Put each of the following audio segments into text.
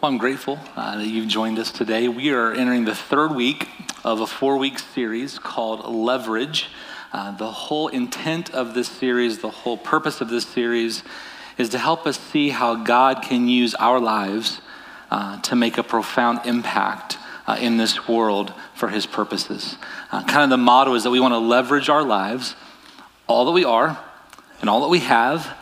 Well, I'm grateful that you've joined us today. We are entering the third week of a four-week series called Leverage. The whole intent of this series, the whole purpose of this series, is to help us see how God can use our lives to make a profound impact in this world for His purposes. Kind of the motto is that we want to leverage our lives, all that we are and all that we have,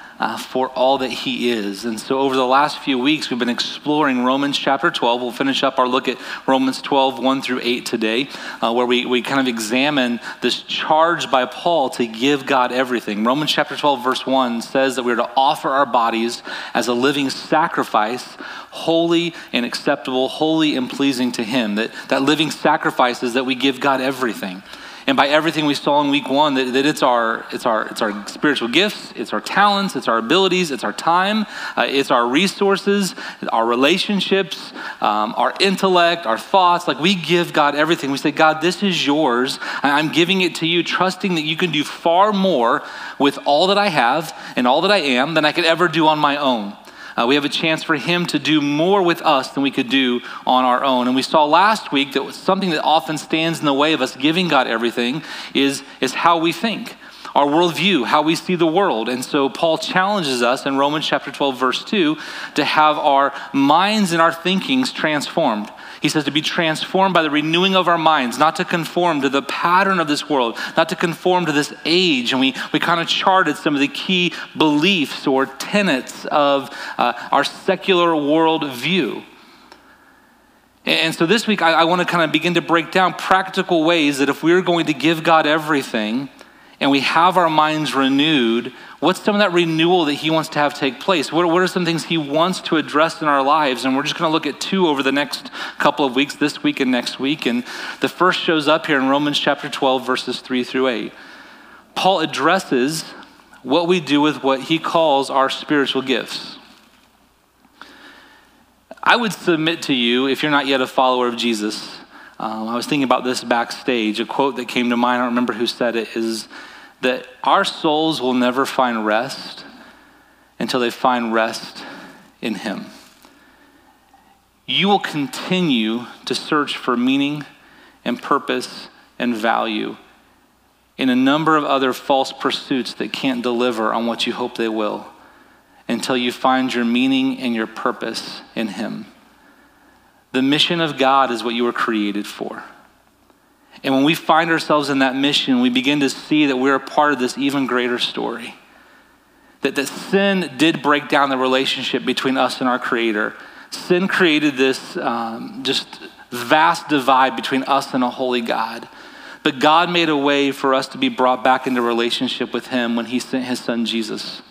for all that He is. And so over the last few weeks, we've been exploring Romans chapter 12. We'll finish up our look at Romans 12, 1 through 8 today, where we kind of examine this charge by Paul to give God everything. Romans chapter 12, verse 1 says that we're to offer our bodies as a living sacrifice, holy and acceptable, holy and pleasing to Him. That living sacrifice is that we give God everything. And by everything we saw in week one, that it's our spiritual gifts, it's our talents, it's our abilities, it's our time, it's our resources, our relationships, our intellect, our thoughts. Like, we give God everything. We say, God, this is yours. I'm giving it to you, trusting that you can do far more with all that I have and all that I am than I could ever do on my own. We have a chance for Him to do more with us than we could do on our own. And we saw last week that something that often stands in the way of us giving God everything is how we think, our worldview, how we see the world. And so Paul challenges us in Romans chapter 12, verse 2, to have our minds and our thinkings transformed. He says to be transformed by the renewing of our minds, not to conform to the pattern of this world, not to conform to this age. And we kind of charted some of the key beliefs or tenets of our secular worldview. And so this week, I want to kind of begin to break down practical ways that if we're going to give God everything and we have our minds renewed, what's some of that renewal that He wants to have take place? What are some things He wants to address in our lives? And we're just going to look at two over the next couple of weeks, this week and next week. And the first shows up here in Romans chapter 12, verses 3 through 8. Paul addresses what we do with what he calls our spiritual gifts. I would submit to you, if you're not yet a follower of Jesus, I was thinking about this backstage. A quote that came to mind, I don't remember who said it, is that our souls will never find rest until they find rest in Him. You will continue to search for meaning and purpose and value in a number of other false pursuits that can't deliver on what you hope they will until you find your meaning and your purpose in Him. The mission of God is what you were created for. And when we find ourselves in that mission, we begin to see that we're a part of this even greater story. That sin did break down the relationship between us and our Creator. Sin created this just vast divide between us and a holy God. But God made a way for us to be brought back into relationship with Him when He sent His Son Jesus.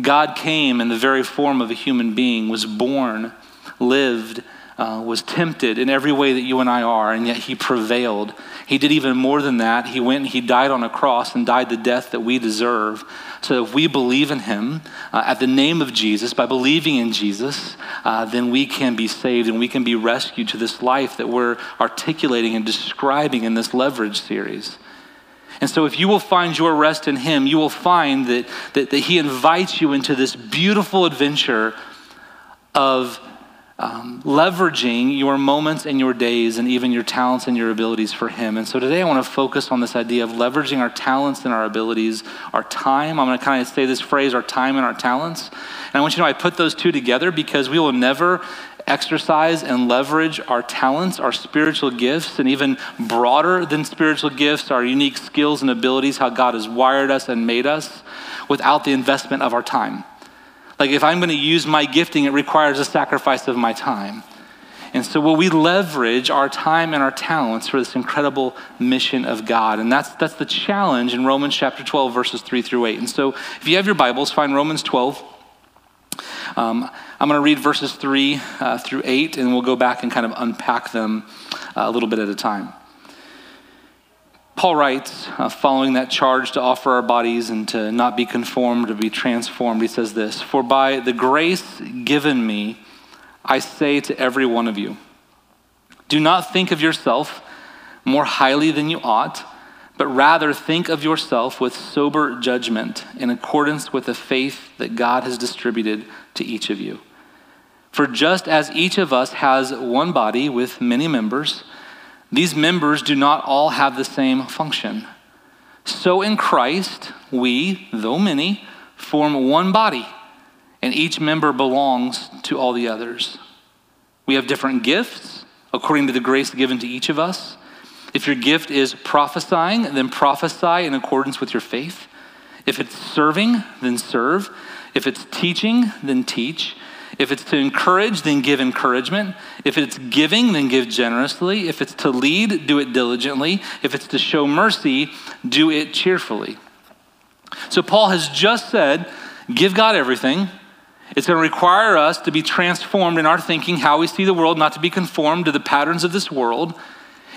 God came in the very form of a human being, was born, lived, was tempted in every way that you and I are, and yet He prevailed. He did even more than that. He went and He died on a cross and died the death that we deserve. So if we believe in Him at the name of Jesus, by believing in Jesus, then we can be saved and we can be rescued to this life that we're articulating and describing in this Leverage series. And so if you will find your rest in Him, you will find that He invites you into this beautiful adventure of leveraging your moments and your days and even your talents and your abilities for Him. And so today I want to focus on this idea of leveraging our talents and our abilities, our time. I'm going to kind of say this phrase, our time and our talents. And I want you to know I put those two together because we will never exercise and leverage our talents, our spiritual gifts, and even broader than spiritual gifts, our unique skills and abilities, how God has wired us and made us, without the investment of our time. Like, if I'm going to use my gifting, it requires a sacrifice of my time. And so will we leverage our time and our talents for this incredible mission of God? And that's the challenge in Romans chapter 12, verses 3 through 8. And so if you have your Bibles, find Romans 12. I'm going to read verses 3 through 8, and we'll go back and kind of unpack them a little bit at a time. Paul writes, following that charge to offer our bodies and to not be conformed, to be transformed, he says this, "For by the grace given me, I say to every one of you, do not think of yourself more highly than you ought, but rather think of yourself with sober judgment in accordance with the faith that God has distributed to each of you. For just as each of us has one body with many members, these members do not all have the same function. So in Christ, we, though many, form one body, and each member belongs to all the others. We have different gifts according to the grace given to each of us. If your gift is prophesying, then prophesy in accordance with your faith. If it's serving, then serve. If it's teaching, then teach. If it's to encourage, then give encouragement. If it's giving, then give generously. If it's to lead, do it diligently. If it's to show mercy, do it cheerfully. So Paul has just said, give God everything. It's going to require us to be transformed in our thinking, how we see the world, not to be conformed to the patterns of this world.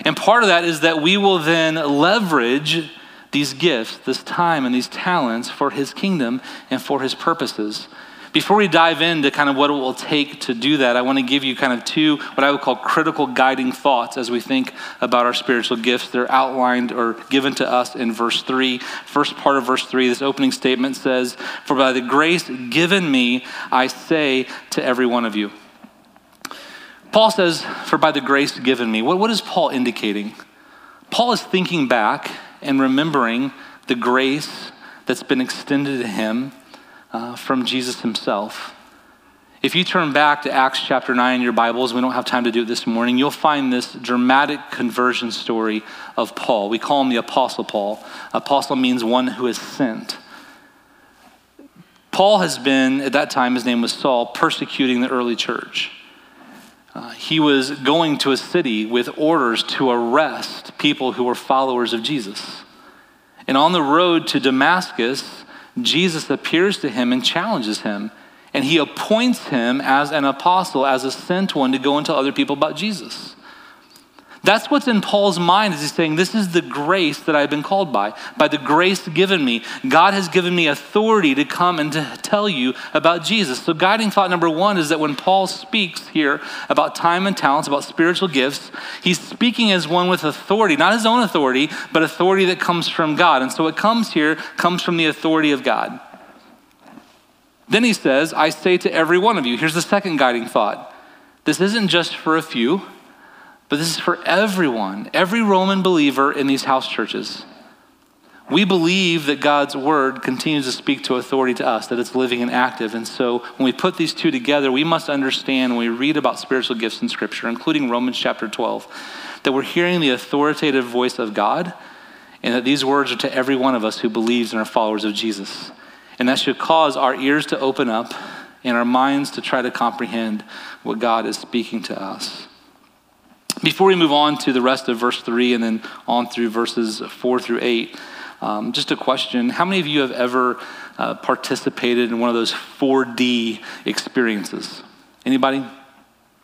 And part of that is that we will then leverage these gifts, this time and these talents for his kingdom and for his purposes. Before we dive into kind of what it will take to do that, I want to give you kind of two, what I would call critical guiding thoughts as we think about our spiritual gifts. They're outlined or given to us in verse 3. First part of verse 3, this opening statement says, "For by the grace given me, I say to every one of you." Paul says, "For by the grace given me." What is Paul indicating? Paul is thinking back and remembering the grace that's been extended to him from Jesus himself. If you turn back to Acts chapter 9 in your Bibles, we don't have time to do it this morning, you'll find this dramatic conversion story of Paul. We call him the Apostle Paul. Apostle means one who is sent. Paul has been, at that time, his name was Saul, persecuting the early church. He was going to a city with orders to arrest people who were followers of Jesus. And on the road to Damascus, Jesus appears to him and challenges him. And he appoints him as an apostle, as a sent one, to go and tell other people about Jesus. That's what's in Paul's mind as he's saying, this is the grace that I've been called by the grace given me. God has given me authority to come and to tell you about Jesus. So guiding thought number one is that when Paul speaks here about time and talents, about spiritual gifts, he's speaking as one with authority, not his own authority, but authority that comes from God. And so what comes here comes from the authority of God. Then he says, I say to every one of you. Here's the second guiding thought. This isn't just for a few, but this is for everyone, every Roman believer in these house churches. We believe that God's word continues to speak to authority to us, that it's living and active. And so when we put these two together, we must understand when we read about spiritual gifts in Scripture, including Romans chapter 12, that we're hearing the authoritative voice of God and that these words are to every one of us who believes and are followers of Jesus. And that should cause our ears to open up and our minds to try to comprehend what God is speaking to us. Before we move on to the rest of verse 3 and then on through verses 4 through 8, just a question. How many of you have ever participated in one of those 4D experiences? Anybody?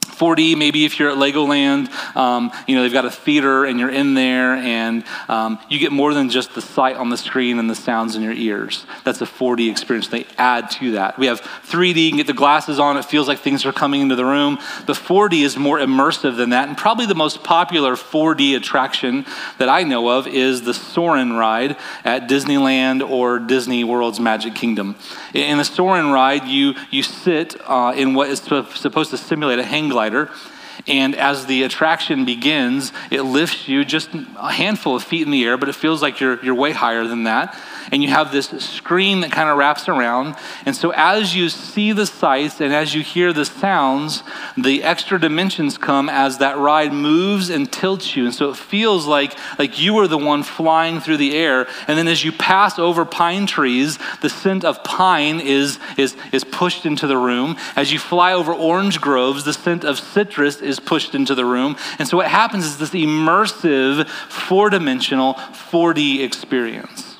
4D, maybe if you're at Legoland, they've got a theater and you're in there and you get more than just the sight on the screen and the sounds in your ears. That's a 4D experience. They add to that. We have 3D, you can get the glasses on, it feels like things are coming into the room. The 4D is more immersive than that, and probably the most popular 4D attraction that I know of is the Soarin' ride at Disneyland or Disney World's Magic Kingdom. In the Soarin' ride, you sit in what is supposed to simulate a hang glide. And as the attraction begins, it lifts you just a handful of feet in the air, but it feels like you're way higher than that. And you have this screen that kind of wraps around. And so as you see the sights and as you hear the sounds, the extra dimensions come as that ride moves and tilts you. And so it feels like you are the one flying through the air. And then as you pass over pine trees, the scent of pine is pushed into the room. As you fly over orange groves, the scent of citrus is pushed into the room. And so what happens is this immersive, four-dimensional, 4D experience.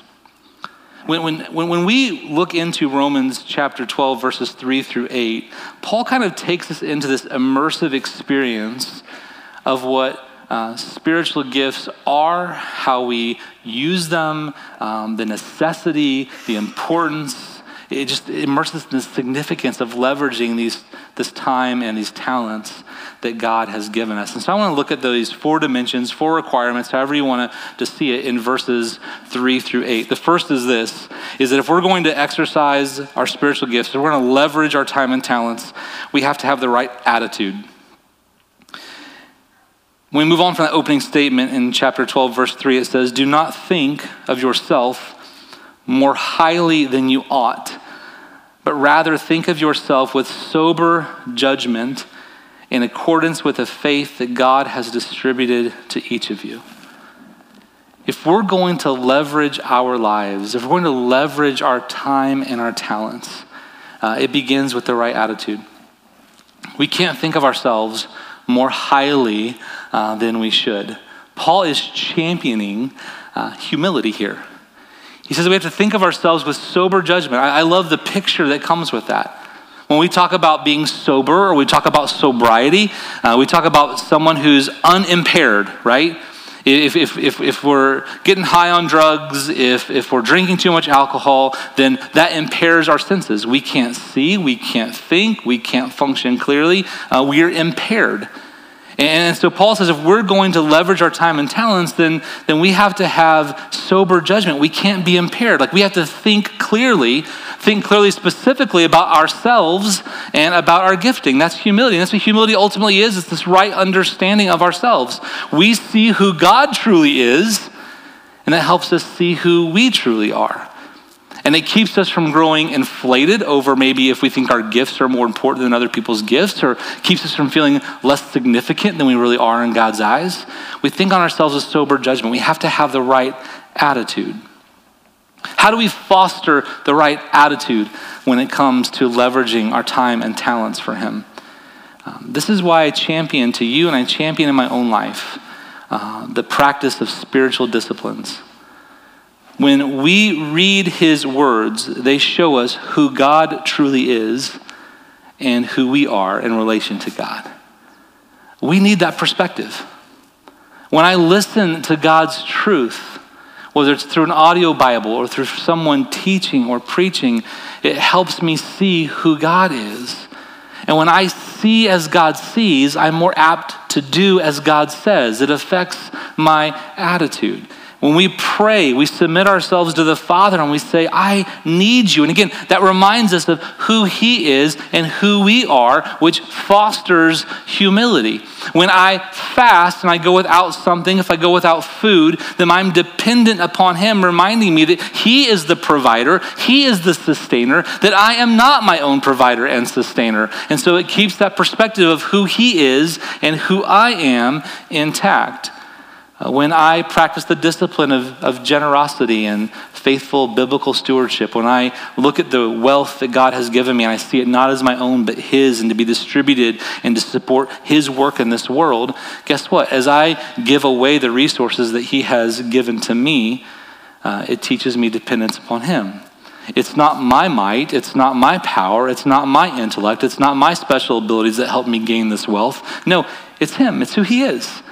When we look into Romans chapter 12, verses 3 through 8, Paul kind of takes us into this immersive experience of what spiritual gifts are, how we use them, the necessity, the importance. It just immerses us in the significance of leveraging this time and these talents that God has given us. And so I want to look at these four dimensions, four requirements, however you want to see it in verses 3 through 8. The first is this, is that if we're going to exercise our spiritual gifts, if we're going to leverage our time and talents, we have to have the right attitude. When we move on from that opening statement in chapter 12, verse 3, it says, "Do not think of yourself more highly than you ought, but rather think of yourself with sober judgment in accordance with the faith that God has distributed to each of you." If we're going to leverage our lives, if we're going to leverage our time and our talents, it begins with the right attitude. We can't think of ourselves more highly than we should. Paul is championing humility here. He says we have to think of ourselves with sober judgment. I love the picture that comes with that. When we talk about being sober or we talk about sobriety, we talk about someone who's unimpaired, right? If we're getting high on drugs, if we're drinking too much alcohol, then that impairs our senses. We can't see, we can't think, we can't function clearly. We are impaired. And so Paul says if we're going to leverage our time and talents, then we have to have sober judgment. We can't be impaired. Like, we have to think clearly specifically about ourselves and about our gifting. That's humility. And that's what humility ultimately is. It's this right understanding of ourselves. We see who God truly is, and that helps us see who we truly are. And it keeps us from growing inflated over maybe if we think our gifts are more important than other people's gifts, or keeps us from feeling less significant than we really are in God's eyes. We think on ourselves with sober judgment. We have to have the right attitude. How do we foster the right attitude when it comes to leveraging our time and talents for Him? This is why I champion to you and I champion in my own life the practice of spiritual disciplines. When we read His words, they show us who God truly is and who we are in relation to God. We need that perspective. When I listen to God's truth, whether it's through an audio Bible or through someone teaching or preaching, it helps me see who God is. And when I see as God sees, I'm more apt to do as God says. It affects my attitude. When we pray, we submit ourselves to the Father and we say, I need you. And again, that reminds us of who He is and who we are, which fosters humility. When I fast and I go without something, if I go without food, then I'm dependent upon Him reminding me that He is the provider, He is the sustainer, that I am not my own provider and sustainer. And so it keeps that perspective of who He is and who I am intact. When I practice the discipline of generosity and faithful biblical stewardship, when I look at the wealth that God has given me and I see it not as my own but His, and to be distributed and to support His work in this world, guess what? As I give away the resources that He has given to me, it teaches me dependence upon Him. It's not my might, it's not my power, it's not my intellect, it's not my special abilities that help me gain this wealth. No, it's Him, it's who He is.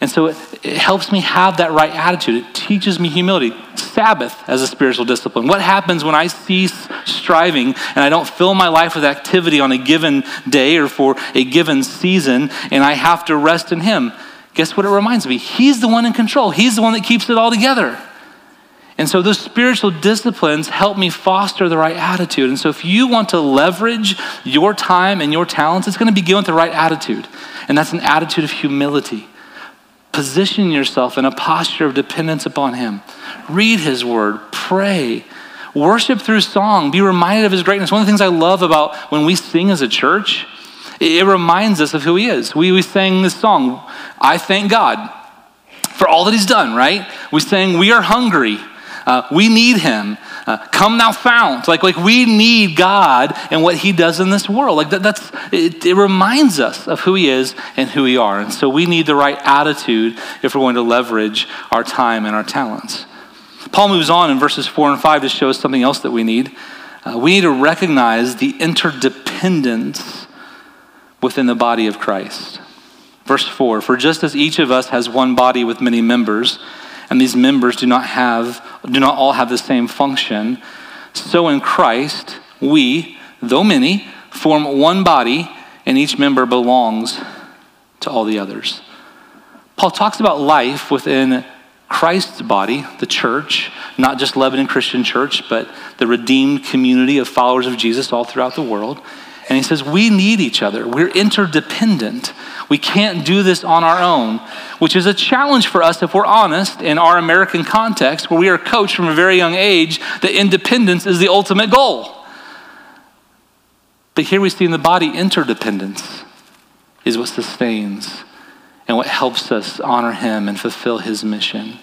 And so it helps me have that right attitude. It teaches me humility. Sabbath as a spiritual discipline. What happens when I cease striving and I don't fill my life with activity on a given day or for a given season, and I have to rest in Him? Guess what it reminds me? He's the one in control. He's the one that keeps it all together. And so those spiritual disciplines help me foster the right attitude. And so if you want to leverage your time and your talents, it's going to begin with the right attitude. And that's an attitude of humility. Position yourself in a posture of dependence upon Him. Read His word, pray, worship through song, be reminded of His greatness. One of the things I love about when we sing as a church, it reminds us of who He is. We sang this song, I Thank God for All That He's Done, right? We sang, we are hungry, we need Him. Come thou fount. Like we need God and what He does in this world. It reminds us of who He is and who we are. And so we need the right attitude if we're going to leverage our time and our talents. Paul moves on in verses 4 and 5 to show us something else that we need. We need to recognize the interdependence within the body of Christ. Verse 4, for just as each of us has one body with many members, and these members do not all have the same function, so in Christ we, though many, form one body, and each member belongs to all the others. Paul talks about life within Christ's body, the church, not just Lebanon Christian Church, but the redeemed community of followers of Jesus all throughout the world. And he says, we need each other. We're interdependent. We can't do this on our own, which is a challenge for us if we're honest in our American context where we are coached from a very young age that independence is the ultimate goal. But here we see in the body, interdependence is what sustains and what helps us honor him and fulfill his mission.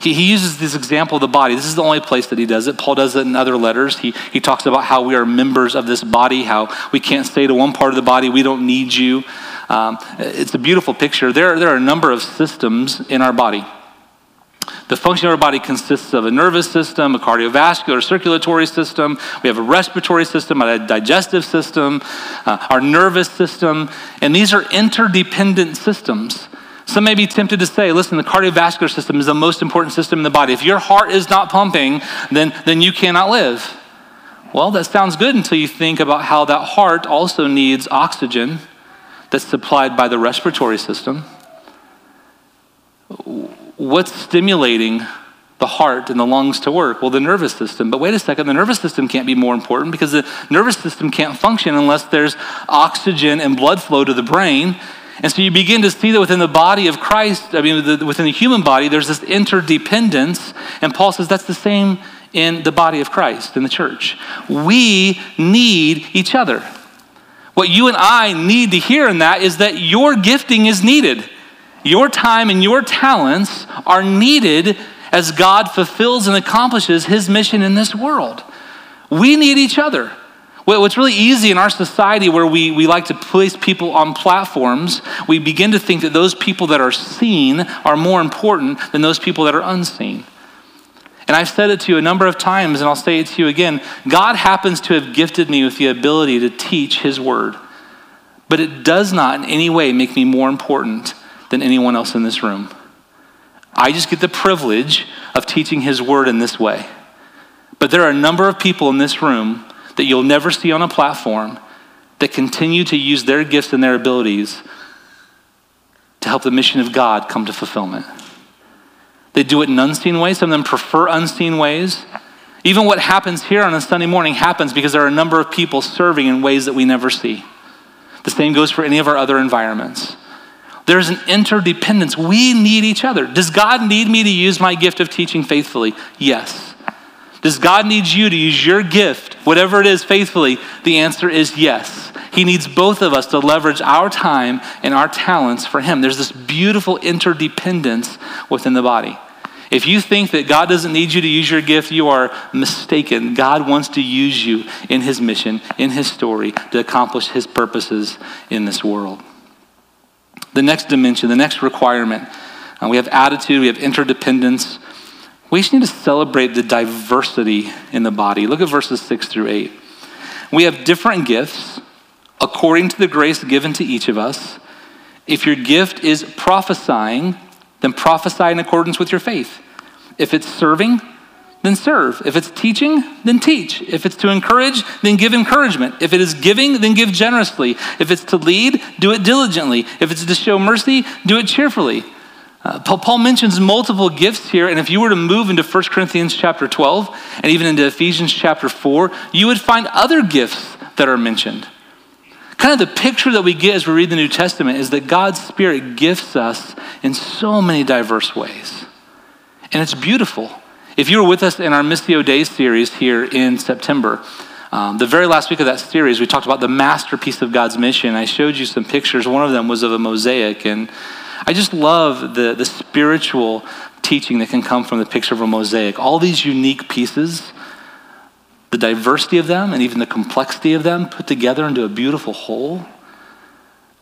He uses this example of the body. This is the only place that he does it. Paul does it in other letters. He talks about how we are members of this body, how we can't say to one part of the body, we don't need you. It's a beautiful picture. There are a number of systems in our body. The function of our body consists of a nervous system, a cardiovascular, circulatory system. We have a respiratory system, a digestive system, our nervous system. And these are interdependent systems. Some may be tempted to say, listen, the cardiovascular system is the most important system in the body. If your heart is not pumping, then you cannot live. Well, that sounds good until you think about how that heart also needs oxygen that's supplied by the respiratory system. What's stimulating the heart and the lungs to work? Well, the nervous system. But wait a second, the nervous system can't be more important because the nervous system can't function unless there's oxygen and blood flow to the brain. And so you begin to see that within the body of Christ, within the human body, there's this interdependence. And Paul says that's the same in the body of Christ, in the church. We need each other. What you and I need to hear in that is that your gifting is needed. Your time and your talents are needed as God fulfills and accomplishes his mission in this world. We need each other. What's really easy in our society where we like to place people on platforms, we begin to think that those people that are seen are more important than those people that are unseen. And I've said it to you a number of times, and I'll say it to you again. God happens to have gifted me with the ability to teach his word, but it does not in any way make me more important than anyone else in this room. I just get the privilege of teaching his word in this way. But there are a number of people in this room that you'll never see on a platform that continue to use their gifts and their abilities to help the mission of God come to fulfillment. They do it in unseen ways. Some of them prefer unseen ways. Even what happens here on a Sunday morning happens because there are a number of people serving in ways that we never see. The same goes for any of our other environments. There's an interdependence. We need each other. Does God need me to use my gift of teaching faithfully? Yes. Does God need you to use your gift, whatever it is, faithfully? The answer is yes. He needs both of us to leverage our time and our talents for him. There's this beautiful interdependence within the body. If you think that God doesn't need you to use your gift, you are mistaken. God wants to use you in his mission, in his story, to accomplish his purposes in this world. The next dimension, the next requirement, we have attitude, we have interdependence. We just need to celebrate the diversity in the body. Look at verses 6 through 8. We have different gifts according to the grace given to each of us. If your gift is prophesying, then prophesy in accordance with your faith. If it's serving, then serve. If it's teaching, then teach. If it's to encourage, then give encouragement. If it is giving, then give generously. If it's to lead, do it diligently. If it's to show mercy, do it cheerfully. Paul mentions multiple gifts here, and if you were to move into 1 Corinthians chapter 12 and even into Ephesians chapter 4, you would find other gifts that are mentioned. Kind of the picture that we get as we read the New Testament is that God's Spirit gifts us in so many diverse ways. And it's beautiful. If you were with us in our Missio Days series here in September, the very last week of that series, we talked about the masterpiece of God's mission. I showed you some pictures. One of them was of a mosaic, and I just love the spiritual teaching that can come from the picture of a mosaic. All these unique pieces, the diversity of them and even the complexity of them put together into a beautiful whole.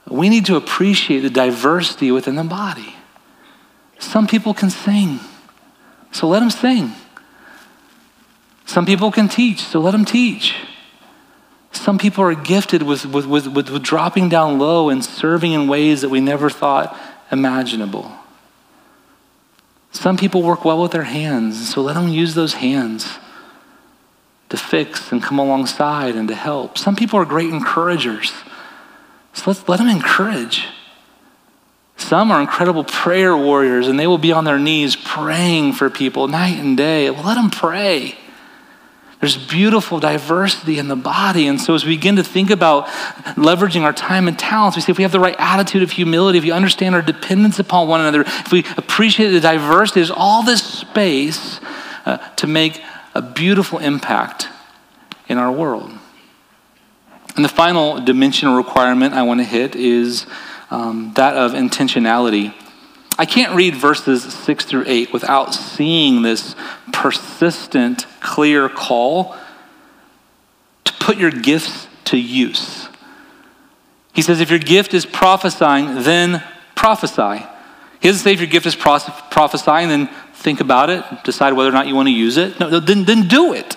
We need to appreciate the diversity within the body. Some people can sing, so let them sing. Some people can teach, so let them teach. Some people are gifted with dropping down low and serving in ways that we never thought imaginable. Some people work well with their hands, so let them use those hands to fix and come alongside and to help. Some people are great encouragers, so let them encourage. Some are incredible prayer warriors, and they will be on their knees praying for people night and day. Let them pray. There's beautiful diversity in the body. And so as we begin to think about leveraging our time and talents, we say if we have the right attitude of humility, if we understand our dependence upon one another, if we appreciate the diversity, there's all this space to make a beautiful impact in our world. And the final dimensional requirement I want to hit is that of intentionality. I can't read verses 6 through 8 without seeing this persistent, clear call to put your gifts to use. He says, if your gift is prophesying, then prophesy. He doesn't say if your gift is prophesying, then think about it, decide whether or not you want to use it. No, then do it.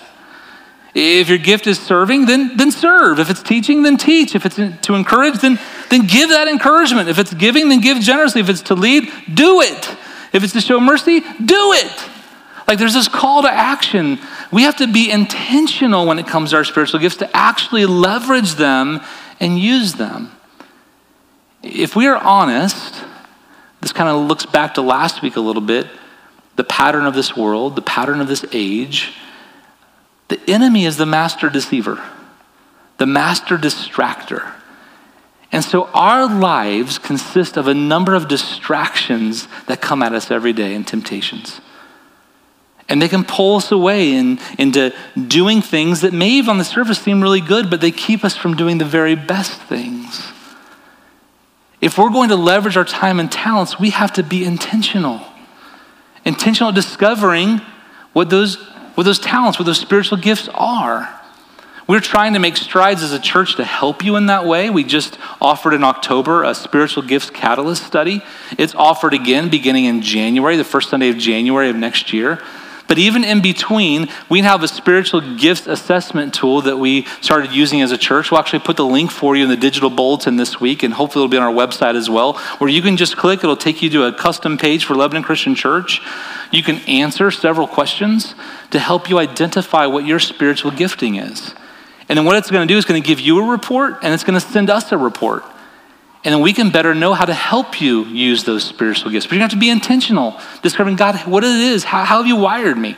If your gift is serving, then serve. If it's teaching, then teach. If it's to encourage, then give that encouragement. If it's giving, then give generously. If it's to lead, do it. If it's to show mercy, do it. Like there's this call to action. We have to be intentional when it comes to our spiritual gifts to actually leverage them and use them. If we are honest, this kind of looks back to last week a little bit, the pattern of this world, the pattern of this age. The enemy is the master deceiver, the master distractor. And so our lives consist of a number of distractions that come at us every day and temptations. And they can pull us away into doing things that may even on the surface seem really good, but they keep us from doing the very best things. If we're going to leverage our time and talents, we have to be intentional. Intentional discovering what those talents, what those spiritual gifts are. We're trying to make strides as a church to help you in that way. We just offered in October a spiritual gifts catalyst study. It's offered again beginning in January, the first Sunday of January of next year. But even in between, we have a spiritual gifts assessment tool that we started using as a church. We'll actually put the link for you in the digital bulletin this week, and hopefully it'll be on our website as well, where you can just click. It'll take you to a custom page for Lebanon Christian Church. You can answer several questions to help you identify what your spiritual gifting is. And then what it's going to do is going to give you a report, and it's going to send us a report. And then we can better know how to help you use those spiritual gifts. But you're going to have to be intentional, discovering, God, what it is, how have you wired me?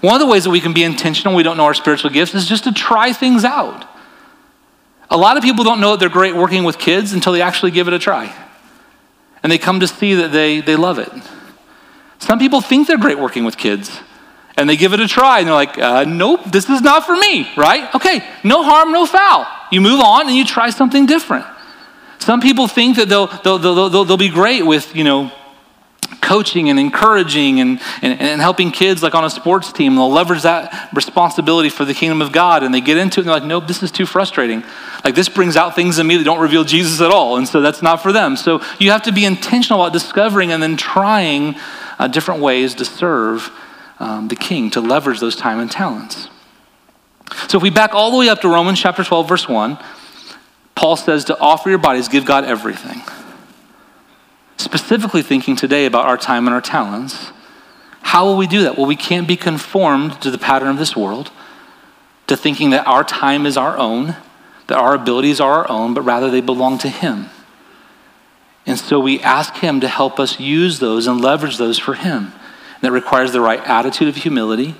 One of the ways that we can be intentional, we don't know our spiritual gifts, is just to try things out. A lot of people don't know that they're great working with kids until they actually give it a try. And they come to see that they love it. Some people think they're great working with kids, and they give it a try, and they're like, nope, this is not for me, right? Okay, no harm, no foul. You move on, and you try something different. Some people think that they'll be great with, you know, coaching and encouraging and helping kids like on a sports team. They'll leverage that responsibility for the kingdom of God, and they get into it and they're like, nope, this is too frustrating. Like this brings out things in me that don't reveal Jesus at all, and so that's not for them. So you have to be intentional about discovering and then trying different ways to serve the King, to leverage those time and talents. So if we back all the way up to Romans chapter 12, verse 1, Paul says to offer your bodies, give God everything. Specifically thinking today about our time and our talents, how will we do that? Well, we can't be conformed to the pattern of this world, to thinking that our time is our own, that our abilities are our own, but rather they belong to Him. And so we ask Him to help us use those and leverage those for Him. And that requires the right attitude of humility,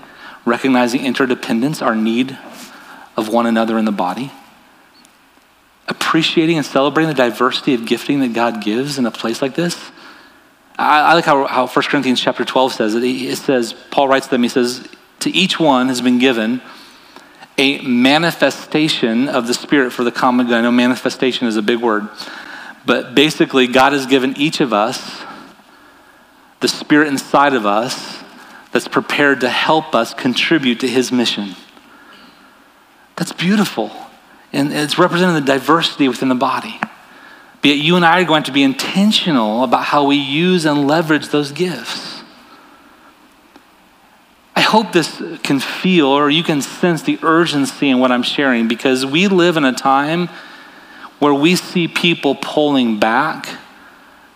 recognizing interdependence, our need of one another in the body, appreciating and celebrating the diversity of gifting that God gives in a place like this. I like how 1 Corinthians chapter 12 says it. It says, Paul writes to them, he says, to each one has been given a manifestation of the Spirit for the common good. I know manifestation is a big word, but basically God has given each of us the Spirit inside of us that's prepared to help us contribute to His mission. That's beautiful. And it's representing the diversity within the body. But yet you and I are going to be intentional about how we use and leverage those gifts. I hope this can feel, or you can sense the urgency in what I'm sharing, because we live in a time where we see people pulling back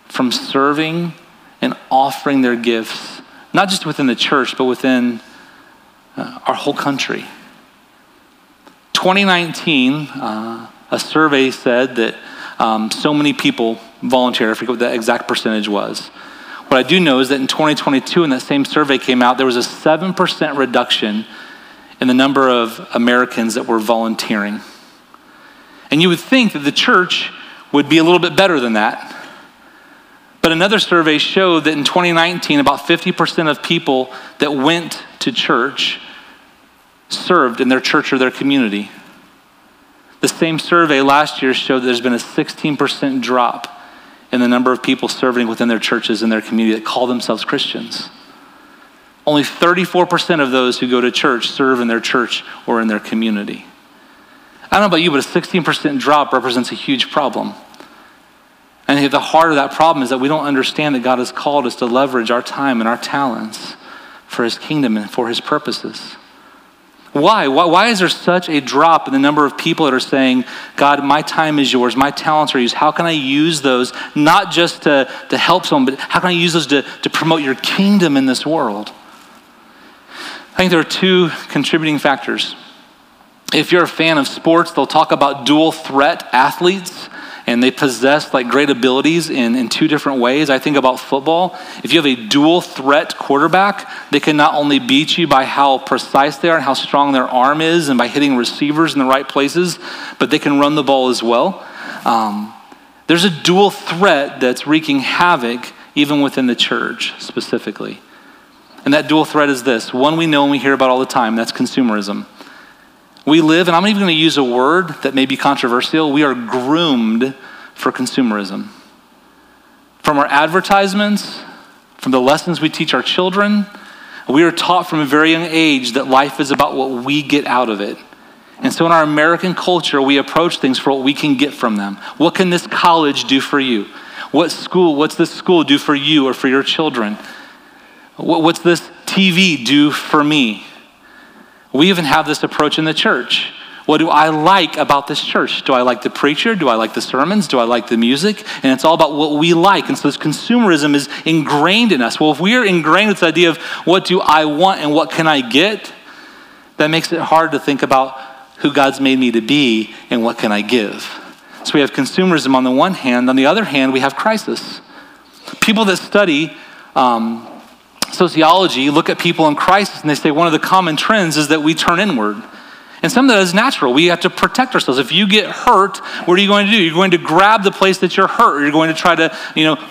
from serving and offering their gifts, not just within the church, but within our whole country. 2019, a survey said that so many people volunteered. I forget what the exact percentage was. What I do know is that in 2022, when that same survey came out, there was a 7% reduction in the number of Americans that were volunteering. And you would think that the church would be a little bit better than that. But another survey showed that in 2019, about 50% of people that went to church served in their church or their community. The same survey last year showed that there's been a 16% drop in the number of people serving within their churches and their community that call themselves Christians. Only 34% of those who go to church serve in their church or in their community. I don't know about you, but a 16% drop represents a huge problem. And at the heart of that problem is that we don't understand that God has called us to leverage our time and our talents for his kingdom and for his purposes. Why is there such a drop in the number of people that are saying, God, my time is yours, my talents are yours. How can I use those not just to help someone, but how can I use those to promote your kingdom in this world? I think there are two contributing factors. If you're a fan of sports, they'll talk about dual threat athletes, and they possess like great abilities in two different ways. I think about football. If you have a dual threat quarterback, they can not only beat you by how precise they are and how strong their arm is and by hitting receivers in the right places, but they can run the ball as well. There's a dual threat that's wreaking havoc even within the church specifically. And that dual threat is this. One we know and we hear about all the time, that's consumerism. We live, and I'm even going to use a word that may be controversial, we are groomed for consumerism. From our advertisements, from the lessons we teach our children, we are taught from a very young age that life is about what we get out of it. And so in our American culture, we approach things for what we can get from them. What can this college do for you? What's this school do for you or for your children? What's this TV do for me? We even have this approach in the church. What do I like about this church? Do I like the preacher? Do I like the sermons? Do I like the music? And it's all about what we like. And so this consumerism is ingrained in us. Well, if we're ingrained with this idea of what do I want and what can I get, that makes it hard to think about who God's made me to be and what can I give. So we have consumerism on the one hand. On the other hand, we have crisis. People that study sociology look at people in crisis and they say one of the common trends is that we turn inward. And some of that is natural. We have to protect ourselves. If you get hurt, what are you going to do? You're going to grab the place that you're hurt, or you're going to try to,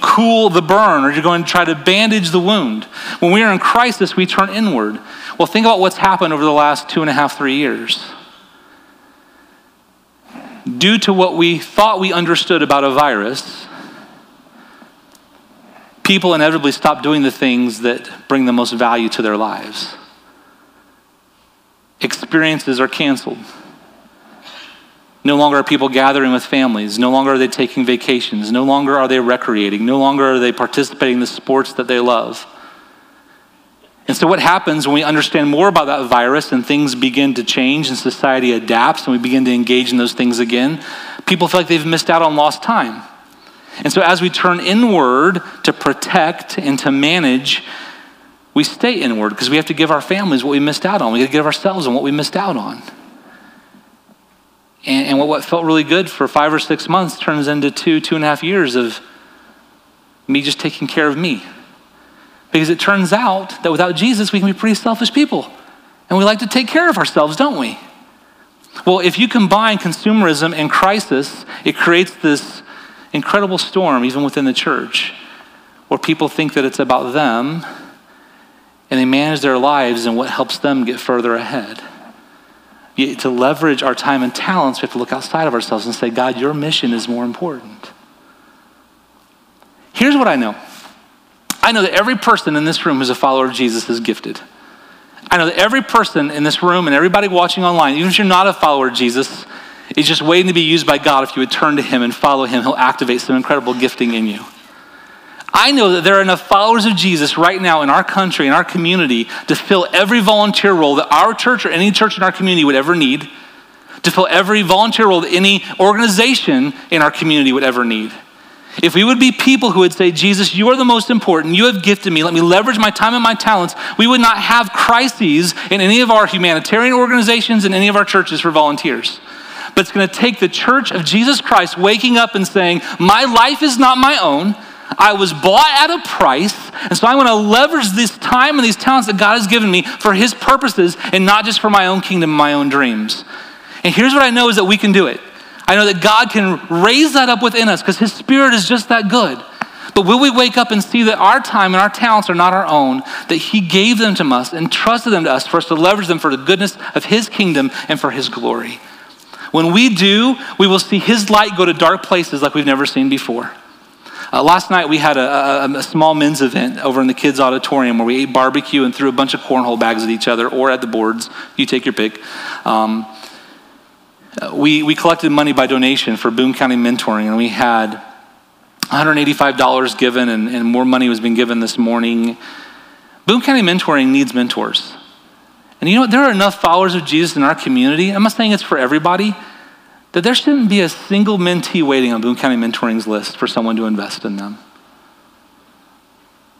cool the burn, or you're going to try to bandage the wound. When we are in crisis, we turn inward. Well, think about what's happened over the last 2.5, 3 years. Due to what we thought we understood about a virus, people inevitably stop doing the things that bring the most value to their lives. Experiences are canceled. No longer are people gathering with families. No longer are they taking vacations. No longer are they recreating. No longer are they participating in the sports that they love. And so what happens when we understand more about that virus and things begin to change and society adapts and we begin to engage in those things again, people feel like they've missed out on lost time. And so as we turn inward to protect and to manage, we stay inward because we have to give our families what we missed out on. We got to give ourselves on what we missed out on. And what felt really good for 5 or 6 months turns into 2.5 years of me just taking care of me. Because it turns out that without Jesus, we can be pretty selfish people. And we like to take care of ourselves, don't we? Well, if you combine consumerism and crisis, it creates this incredible storm even within the church where people think that it's about them and they manage their lives and what helps them get further ahead. Yet to leverage our time and talents, we have to look outside of ourselves and say, God, your mission is more important. Here's what I know. I know that every person in this room who's a follower of Jesus is gifted. I know that every person in this room and everybody watching online, even if you're not a follower of Jesus, it's just waiting to be used by God. If you would turn to him and follow him, he'll activate some incredible gifting in you. I know that there are enough followers of Jesus right now in our country, in our community, to fill every volunteer role that our church or any church in our community would ever need, to fill every volunteer role that any organization in our community would ever need. If we would be people who would say, Jesus, you are the most important, you have gifted me, let me leverage my time and my talents, we would not have crises in any of our humanitarian organizations and any of our churches for volunteers. But it's going to take the church of Jesus Christ waking up and saying, my life is not my own. I was bought at a price, and so I want to leverage this time and these talents that God has given me for his purposes and not just for my own kingdom and my own dreams. And here's what I know is that we can do it. I know that God can raise that up within us because his spirit is just that good. But will we wake up and see that our time and our talents are not our own, that he gave them to us and trusted them to us for us to leverage them for the goodness of his kingdom and for his glory? When we do, we will see his light go to dark places like we've never seen before. Last night we had a small men's event over in the kids' auditorium where we ate barbecue and threw a bunch of cornhole bags at each other or at the boards. You take your pick. We collected money by donation for Boone County Mentoring, and we had $185 given, and more money was being given this morning. Boone County Mentoring needs mentors. And you know what? There are enough followers of Jesus in our community, I'm not saying it's for everybody, that there shouldn't be a single mentee waiting on Boone County Mentoring's list for someone to invest in them.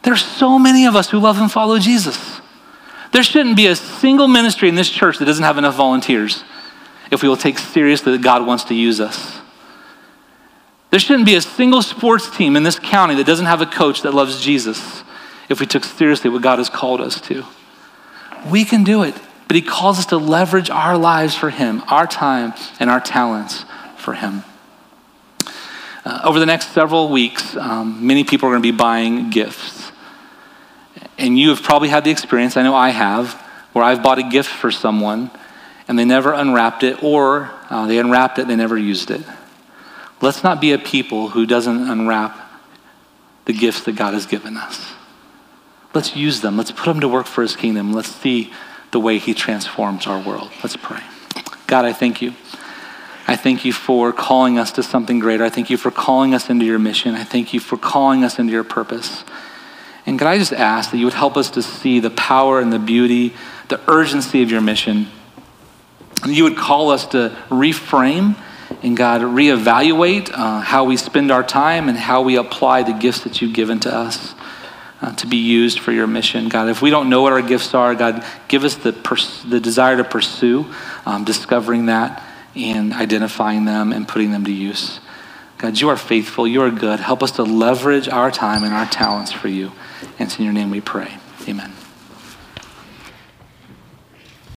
There are so many of us who love and follow Jesus. There shouldn't be a single ministry in this church that doesn't have enough volunteers if we will take seriously that God wants to use us. There shouldn't be a single sports team in this county that doesn't have a coach that loves Jesus if we took seriously what God has called us to. We can do it, but he calls us to leverage our lives for him, our time and our talents for him. Over the next several weeks, many people are going to be buying gifts. And you have probably had the experience, I know I have, where I've bought a gift for someone and they never unwrapped it, or they unwrapped it and they never used it. Let's not be a people who doesn't unwrap the gifts that God has given us. Let's use them. Let's put them to work for his kingdom. Let's see the way he transforms our world. Let's pray. God, I thank you. I thank you for calling us to something greater. I thank you for calling us into your mission. I thank you for calling us into your purpose. And God, I just ask that you would help us to see the power and the beauty, the urgency of your mission. And you would call us to reframe and, God, reevaluate how we spend our time and how we apply the gifts that you've given to us to be used for your mission. God, if we don't know what our gifts are, God, give us the desire to pursue, discovering that and identifying them and putting them to use. God, you are faithful. You are good. Help us to leverage our time and our talents for you. And it's in your name we pray. Amen.